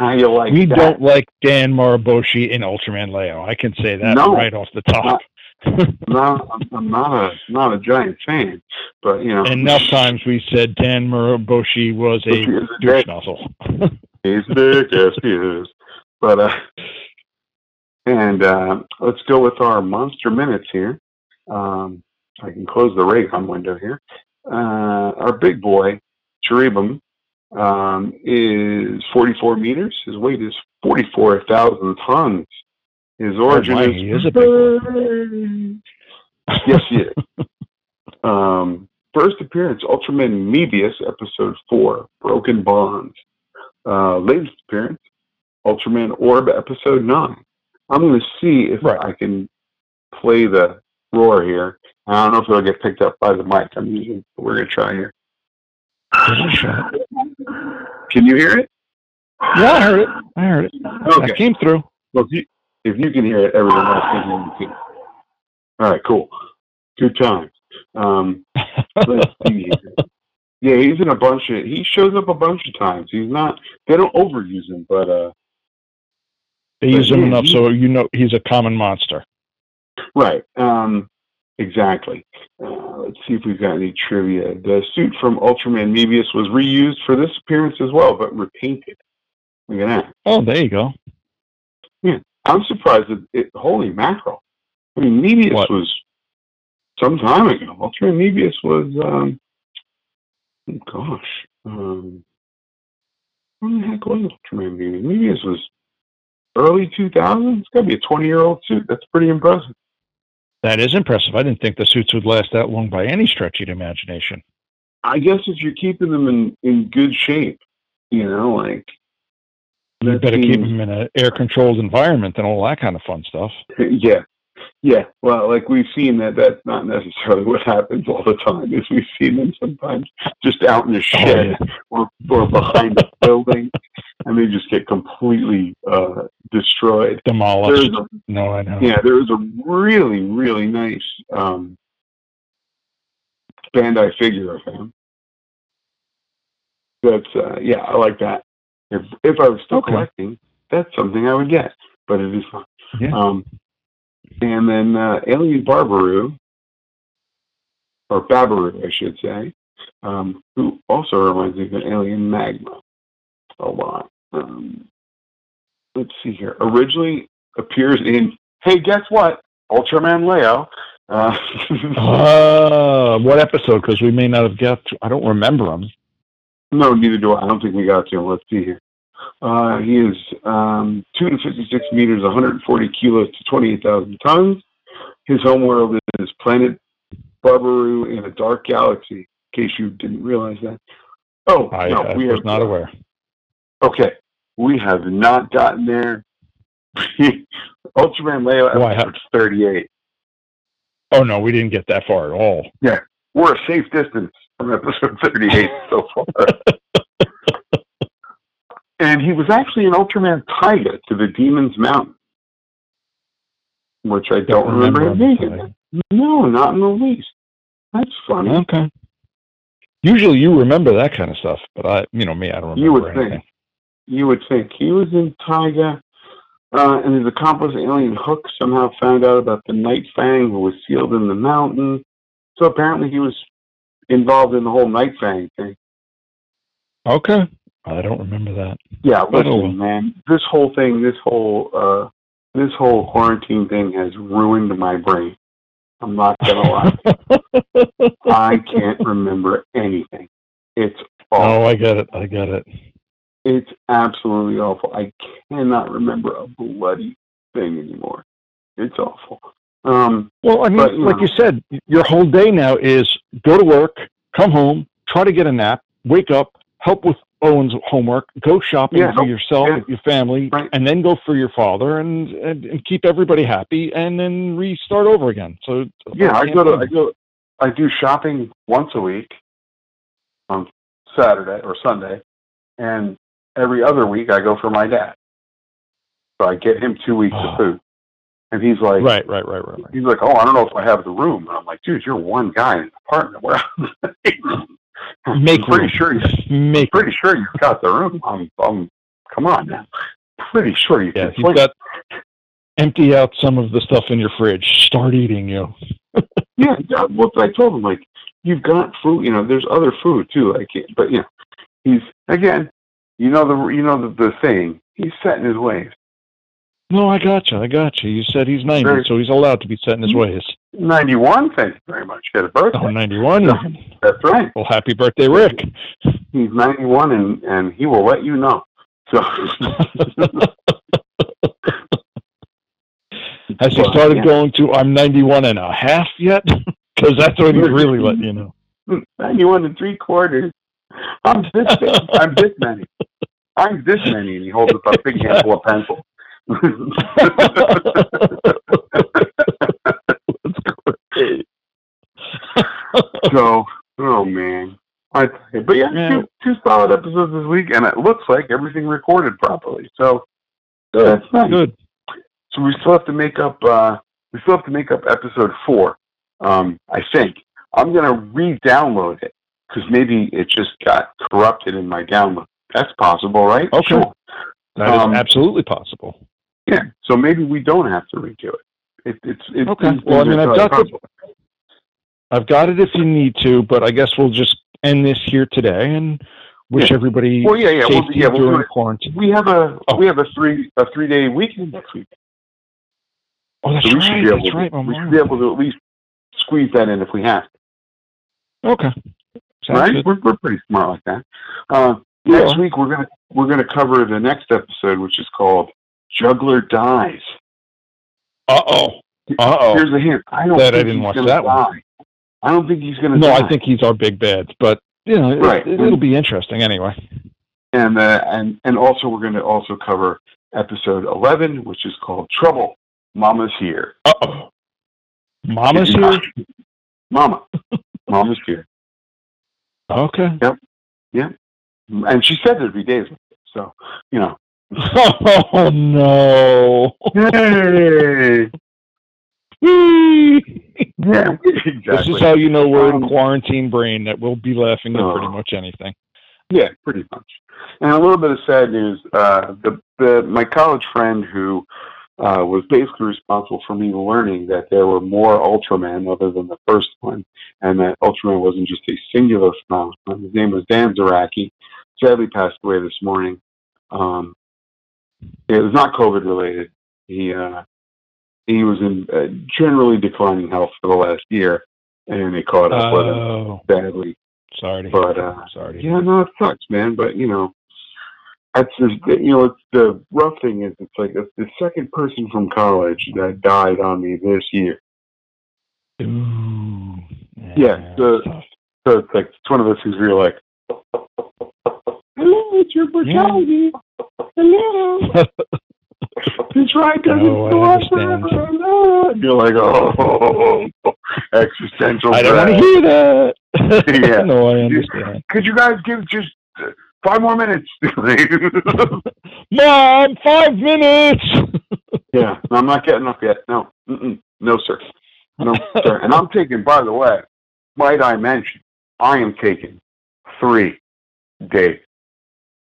How you like we that? Don't like Dan Moriboshi in Ultraman Leo. I can say that right off the top. I'm not a giant fan, but you know. Enough times we said Dan Moriboshi was a douche nozzle. He's big, yes he is. But let's go with our Monster Minutes here. I can close the Ragon window here. Our big boy Cherubim is 44 meters. His weight is 44,000 tons. His origin is a big yes, he is. First appearance, Ultraman Mebius, Episode 4, Broken Bonds. Latest appearance, Ultraman Orb, Episode 9. I'm going to see if I can play the roar here. I don't know if it'll get picked up by the mic I'm using, but we're going to try here. Can you hear it? Yeah, I heard it. Okay. It came through. Well, if you can hear it, everyone else can hear it too. All right, cool. Two times. Let's see. Yeah, he's in a bunch of. He shows up a bunch of times. He's not. They don't overuse him, but they use him enough so you know he's a common monster. Right. Exactly. Let's see if we've got any trivia. The suit from Ultraman Mebius was reused for this appearance as well, but repainted. Look at that. Oh, there you go. Yeah, I'm surprised that it. Holy mackerel! I mean, Mebius was some time ago. Ultraman Mebius was. When the heck was Ultraman Mebius? Mebius was early 2000s. It's got to be a 20-year-old suit. That's pretty impressive. That is impressive. I didn't think the suits would last that long by any stretch of the imagination. I guess if you're keeping them in good shape, you know, like... You better keep them in an air-controlled environment and all that kind of fun stuff. Yeah. Yeah. Well, like we've seen that's not necessarily what happens all the time, is we've seen them sometimes just out in a shed or behind a building, and they just get completely destroyed. Demolished. No, I know. Yeah, there was a really, really nice Bandai figure of him. That's, yeah, I like that. If I was still collecting, that's something I would get, but it is not. Yeah. And then Alien Babarue, or Babarue, I should say, who also reminds me of an alien magma a lot. Let's see here. Originally appears in, hey, guess what? Ultraman Leo. What episode? Because we may not have guessed. I don't remember him. No, neither do I. I don't think we got to him. Let's see here. He is 256 meters, 140 kilos to 28,000 tons. His home world is planet Babarue in a dark galaxy, in case you didn't realize that. Oh, I we was not aware. Okay. We have not gotten there. Ultraman Leo episode 38. Oh, no, we didn't get that far at all. Yeah. We're a safe distance from episode 38 so far. And he was actually an Ultraman Taiga to the Demon's Mountain, which I don't remember him being. No, not in the least. That's funny. Okay. Usually you remember that kind of stuff, but I don't remember anything. You would think. He was in Taiga, and his accomplice, Alien Hook, somehow found out about the Night Fang who was sealed in the mountain. So apparently he was involved in the whole Night Fang thing. Okay. I don't remember that. Yeah, listen, man. This whole quarantine thing has ruined my brain. I'm not gonna lie. I can't remember anything. It's awful. Oh, I get it. It's absolutely awful. I cannot remember a bloody thing anymore. It's awful. Well, I mean, but, you said, your whole day now is go to work, come home, try to get a nap, wake up, help with Owen's homework, go shopping for yourself, your family, and then go for your father, and keep everybody happy, and then restart over again. So I do shopping once a week on Saturday or Sunday, and every other week I go for my dad. So I get him 2 weeks of food, and he's like, right. He's like, oh, I don't know if I have the room, and I'm like, dude, you're one guy in an apartment. I'm pretty sure you've got the room. Come on now. Pretty sure you can. You've got empty out some of the stuff in your fridge. Start eating, you. Yeah, well, I told him, like, you've got food. You know, there's other food too. But yeah, he's again. You know the thing. He's set in his ways. No, I gotcha. You said he's 90, so he's allowed to be set in his ways. 91, thank you very much. He had a birthday. Oh, 91. That's right. Well, happy birthday, Rick. He's 91, and he will let you know. So, has he started going to I'm 91 and a half yet? Because that's what he really let you know. 91 and 3/4. I'm this big. I'm this many, and he holds up a big handful of pencils. That's great. So, oh man. But yeah, two solid episodes this week, and it looks like everything recorded properly. So that's nice. Good. So we still have to make up. We still have to make up episode 4. I think I'm gonna re-download it because maybe it just got corrupted in my download. That's possible, right? Okay, sure. That is absolutely possible. Yeah. So maybe we don't have to redo it. It's okay. Well, I mean, I've got it if you need to, but I guess we'll just end this here today and wish everybody safety during quarantine. We have a 3-day weekend next week. Oh, that's right. We should be able to at least squeeze that in if we have to. Okay. Sounds right? We're pretty smart like that. Next week we're gonna cover the next episode, which is called "Juggler Dies." Uh oh. Here's a hint. I didn't watch that one. I don't think he's gonna. No, die. I think he's our big bad. But you know, right. It'll be interesting anyway. And also we're gonna cover episode 11, which is called "Trouble." Mama's here. Uh-oh. Mama's here? Mama. Mama's here. Okay. Yep. Yep. And she said there'd be days like this, so, you know. Oh, no. Yay. Yeah, exactly. This is how you know we're in quarantine brain, that we'll be laughing at pretty much anything. Yeah, pretty much. And a little bit of sad news. My college friend who... was basically responsible for me learning that there were more Ultraman other than the first one, and that Ultraman wasn't just a singular phenomenon. His name was Dan Zaraki. Sadly passed away this morning. It was not COVID-related. He was in generally declining health for the last year, and they caught up with him, sadly. Sorry. But, sorry. Yeah, no, it sucks, man, but, you know, that's just, you know, it's the rough thing is it's like the second person from college that died on me this year. Ooh, yeah, so it's like it's one of those things where you're like, "Hello, it's your mortality. Hello, this ride doesn't go on forever." No. You're like, oh, existential. I don't want to hear that. Yeah, no, I understand. Could you guys give just? 5 more minutes. Mom, 5 minutes. Yeah, I'm not getting up yet. No, no, sir. No, sir. And I'm taking, by the way, might I mention, I am taking 3 days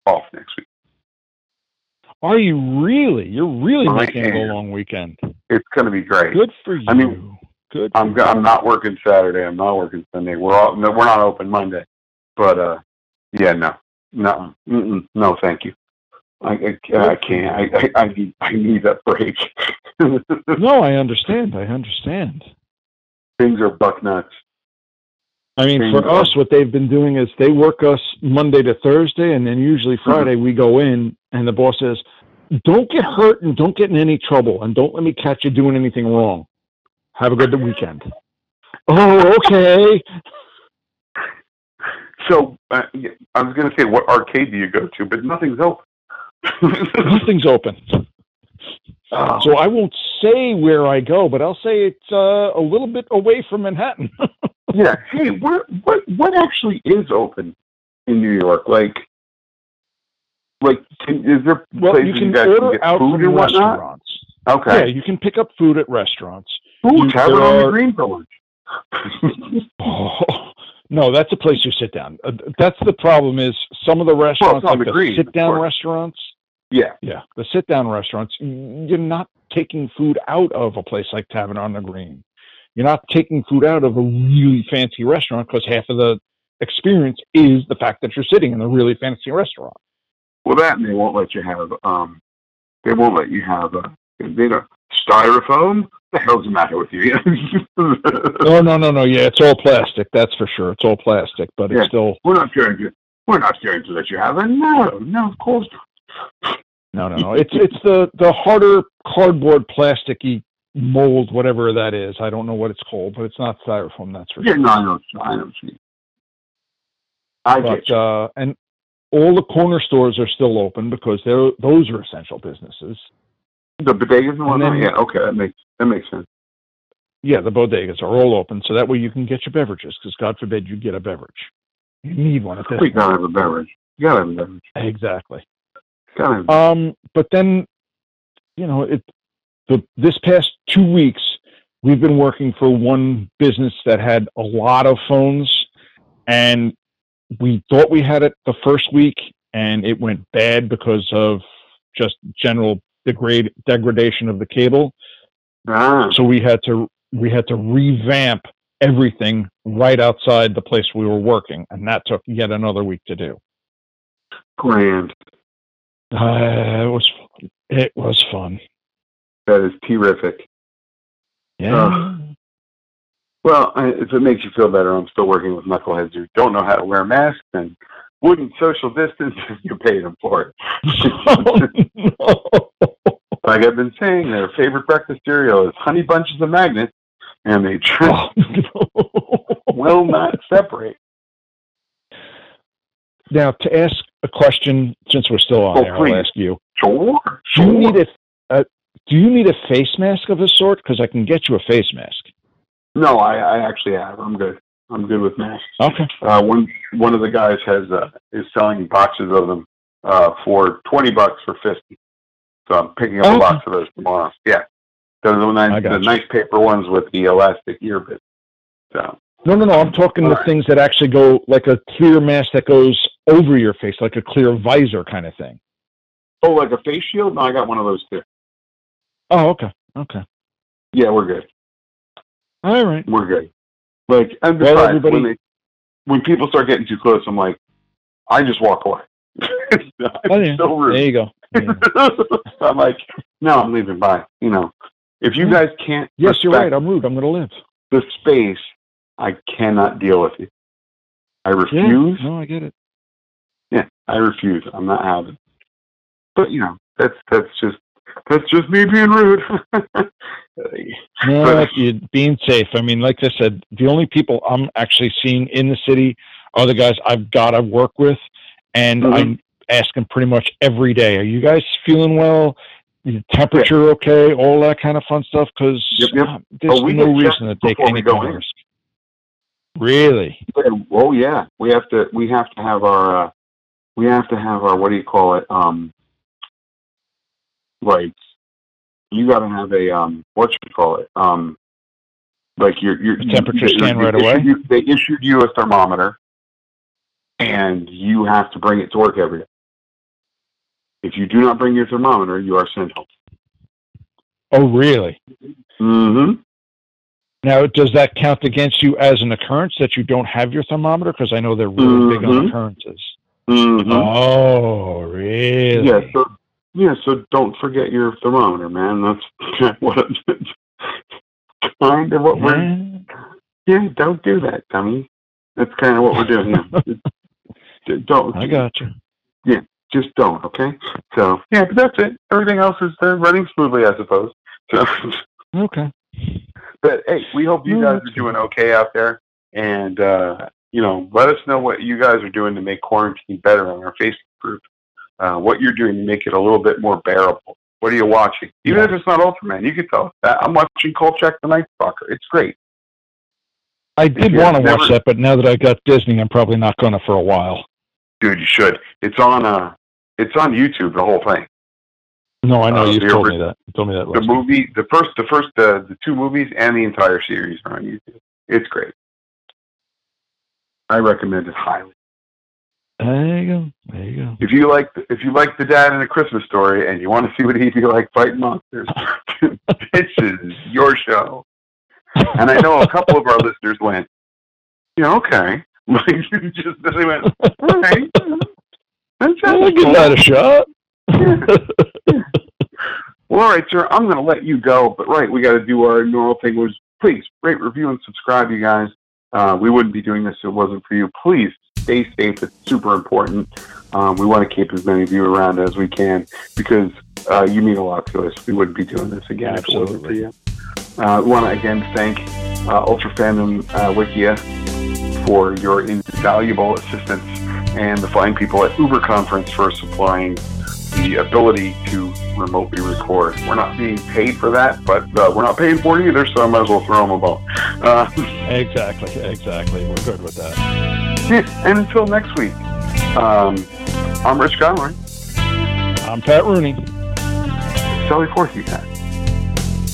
off next week. Are you really? You're really making it a long weekend. It's going to be great. Good for you. I mean, good. I'm not working Saturday. I'm not working Sunday. We're not open Monday. But, yeah, no. No, no, thank you. I can't. I need that break. No, I understand. Things are buck nuts. I mean, for us, what they've been doing is they work us Monday to Thursday, and then usually Friday we go in, and the boss says, "Don't get hurt and don't get in any trouble, and don't let me catch you doing anything wrong. Have a good weekend." Oh, okay. So, I was going to say, what arcade do you go to? But nothing's open. Nothing's open. So I won't say where I go, but I'll say it's a little bit away from Manhattan. Yeah. Hey, what actually is open in New York? Like is there places you guys order can get out food from and restaurants? Whatnot? Okay. Yeah, you can pick up food at restaurants. Ooh, Tavern on the Green for lunch. Oh. No, that's a place you sit down. That's the problem is some of the restaurants, like the sit-down restaurants. Yeah. Yeah, the sit-down restaurants, you're not taking food out of a place like Tavern on the Green. You're not taking food out of a really fancy restaurant because half of the experience is the fact that you're sitting in a really fancy restaurant. Well, that and they won't let you have, styrofoam? What the hell's the matter with you? No. Yeah, it's all plastic. That's for sure. It's all plastic, but it's still. We're not guaranteed that you have it. No, of course not. No. It's the harder cardboard, plasticky mold, whatever that is. I don't know what it's called, but it's not styrofoam. That's for sure. Yeah, no, I know what you mean. But, and all the corner stores are still open because those are essential businesses. The bodegas and whatnot? Yeah, okay, that makes sense. Yeah, the bodegas are all open, so that way you can get your beverages, because God forbid you get a beverage. You need one at this point. You gotta have a beverage. You gotta have a beverage. Exactly. Gotta. But then, you know, this past 2 weeks, we've been working for one business that had a lot of phones, and we thought we had it the first week, and it went bad because of just general degradation of the cable. Ah. So we had to revamp everything right outside the place we were working, and that took yet another week to do. Grand. It was fun. That is terrific. Yeah. Well, if it makes you feel better, I'm still working with knuckleheads who don't know how to wear masks and wouldn't social distance if you paid them for it. Oh, no. Like I've been saying, their favorite breakfast cereal is Honey Bunches of Magnets, and they just will not separate. Now, to ask a question, since we're still on air, please. I'll ask you. Sure. Do you need a face mask of a sort? Because I can get you a face mask. No, I actually have. I'm good. I'm good with masks. Okay. One of the guys is selling boxes of them for $20 for 50. So I'm picking up a box of those tomorrow. Yeah. Those are the nice paper ones with the elastic ear bit. So. No. I'm talking the things that actually go like a clear mask that goes over your face, like a clear visor kind of thing. Oh, like a face shield? No, I got one of those too. Oh, okay. Yeah, we're good. All right. We're good. Like, and besides, when people start getting too close, I'm like, I just walk away. So rude. There you go. Yeah. I'm like, no, I'm leaving. Bye. You know, if you guys can't. Yes, you're right. I'm rude. I'm going to live. The space, I cannot deal with you. I refuse. Yeah, no, I get it. Yeah, I refuse. I'm not having it. But, you know, that's just me being rude. No, being safe. I mean, like I said, the only people I'm actually seeing in the city are the guys I've got to work with, and I'm asking pretty much every day, are you guys feeling well? Is the temperature okay? All that kind of fun stuff, because there's no reason to take any kind of risk. Really? Oh, yeah. We have to have our what do you call it? Like, you got to have a, what should you call it? Like, your temperature scan right away? They issued you a thermometer, and you have to bring it to work every day. If you do not bring your thermometer, you are sent home. Oh, really? Mm-hmm. Now, does that count against you as an occurrence that you don't have your thermometer? Because I know they're really big on occurrences. Mm-hmm. Oh, really? Yeah, so don't forget your thermometer, man. That's kind of what we're... Yeah, don't do that, dummy. That's kind of what we're doing now. Don't. I got you. Yeah, just don't, okay? So, yeah, but that's it. Everything else is running smoothly, I suppose. So. Okay. But, hey, we hope you guys are doing okay out there. And, you know, let us know what you guys are doing to make quarantine better on our Facebook group. What you're doing to make it a little bit more bearable. What are you watching? Even if it's not Ultraman, you can tell us that. I'm watching Kolchak the Night Stalker. It's great. I did want to watch that, but now that I got Disney, I'm probably not going to for a while. Dude, you should. It's on YouTube, the whole thing. No, I know you told me that. You told me that. The movie, the two movies, and the entire series are on YouTube. It's great. I recommend it highly. There you go. If you like the dad in A Christmas Story and you want to see what he'd be like fighting monsters, this is your show. And I know a couple of our listeners went, yeah, okay. Like, just they went, all right. I'll give that a shot. Yeah. Well, all right, sir, I'm going to let you go. But, right, we got to do our normal thing, which is please rate, review, and subscribe, you guys. We wouldn't be doing this if it wasn't for you. Please stay safe. It's super important. We want to keep as many of you around as we can because you mean a lot to us. We wouldn't be doing this again if it wasn't for you. We want to again thank Ultra Fandom Wikia for your invaluable assistance and the fine people at Uber Conference for supplying the ability to remotely record. We're not being paid for that, but we're not paying for it either, so I might as well throw them a bone. Exactly. We're good with that. Yeah, and until next week, I'm Rich Conroy. I'm Pat Rooney. Sally Forky Pat.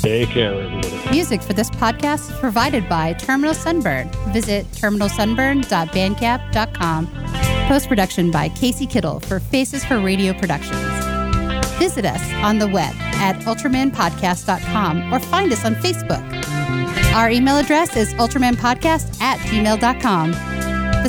Take care, everybody. Music for this podcast is provided by Terminal Sunburn. Visit terminalsunburn.bandcamp.com. Post-production by Casey Kittle for Faces for Radio Productions. Visit us on the web at ultramanpodcast.com or find us on Facebook. Our email address is ultramanpodcast@gmail.com. The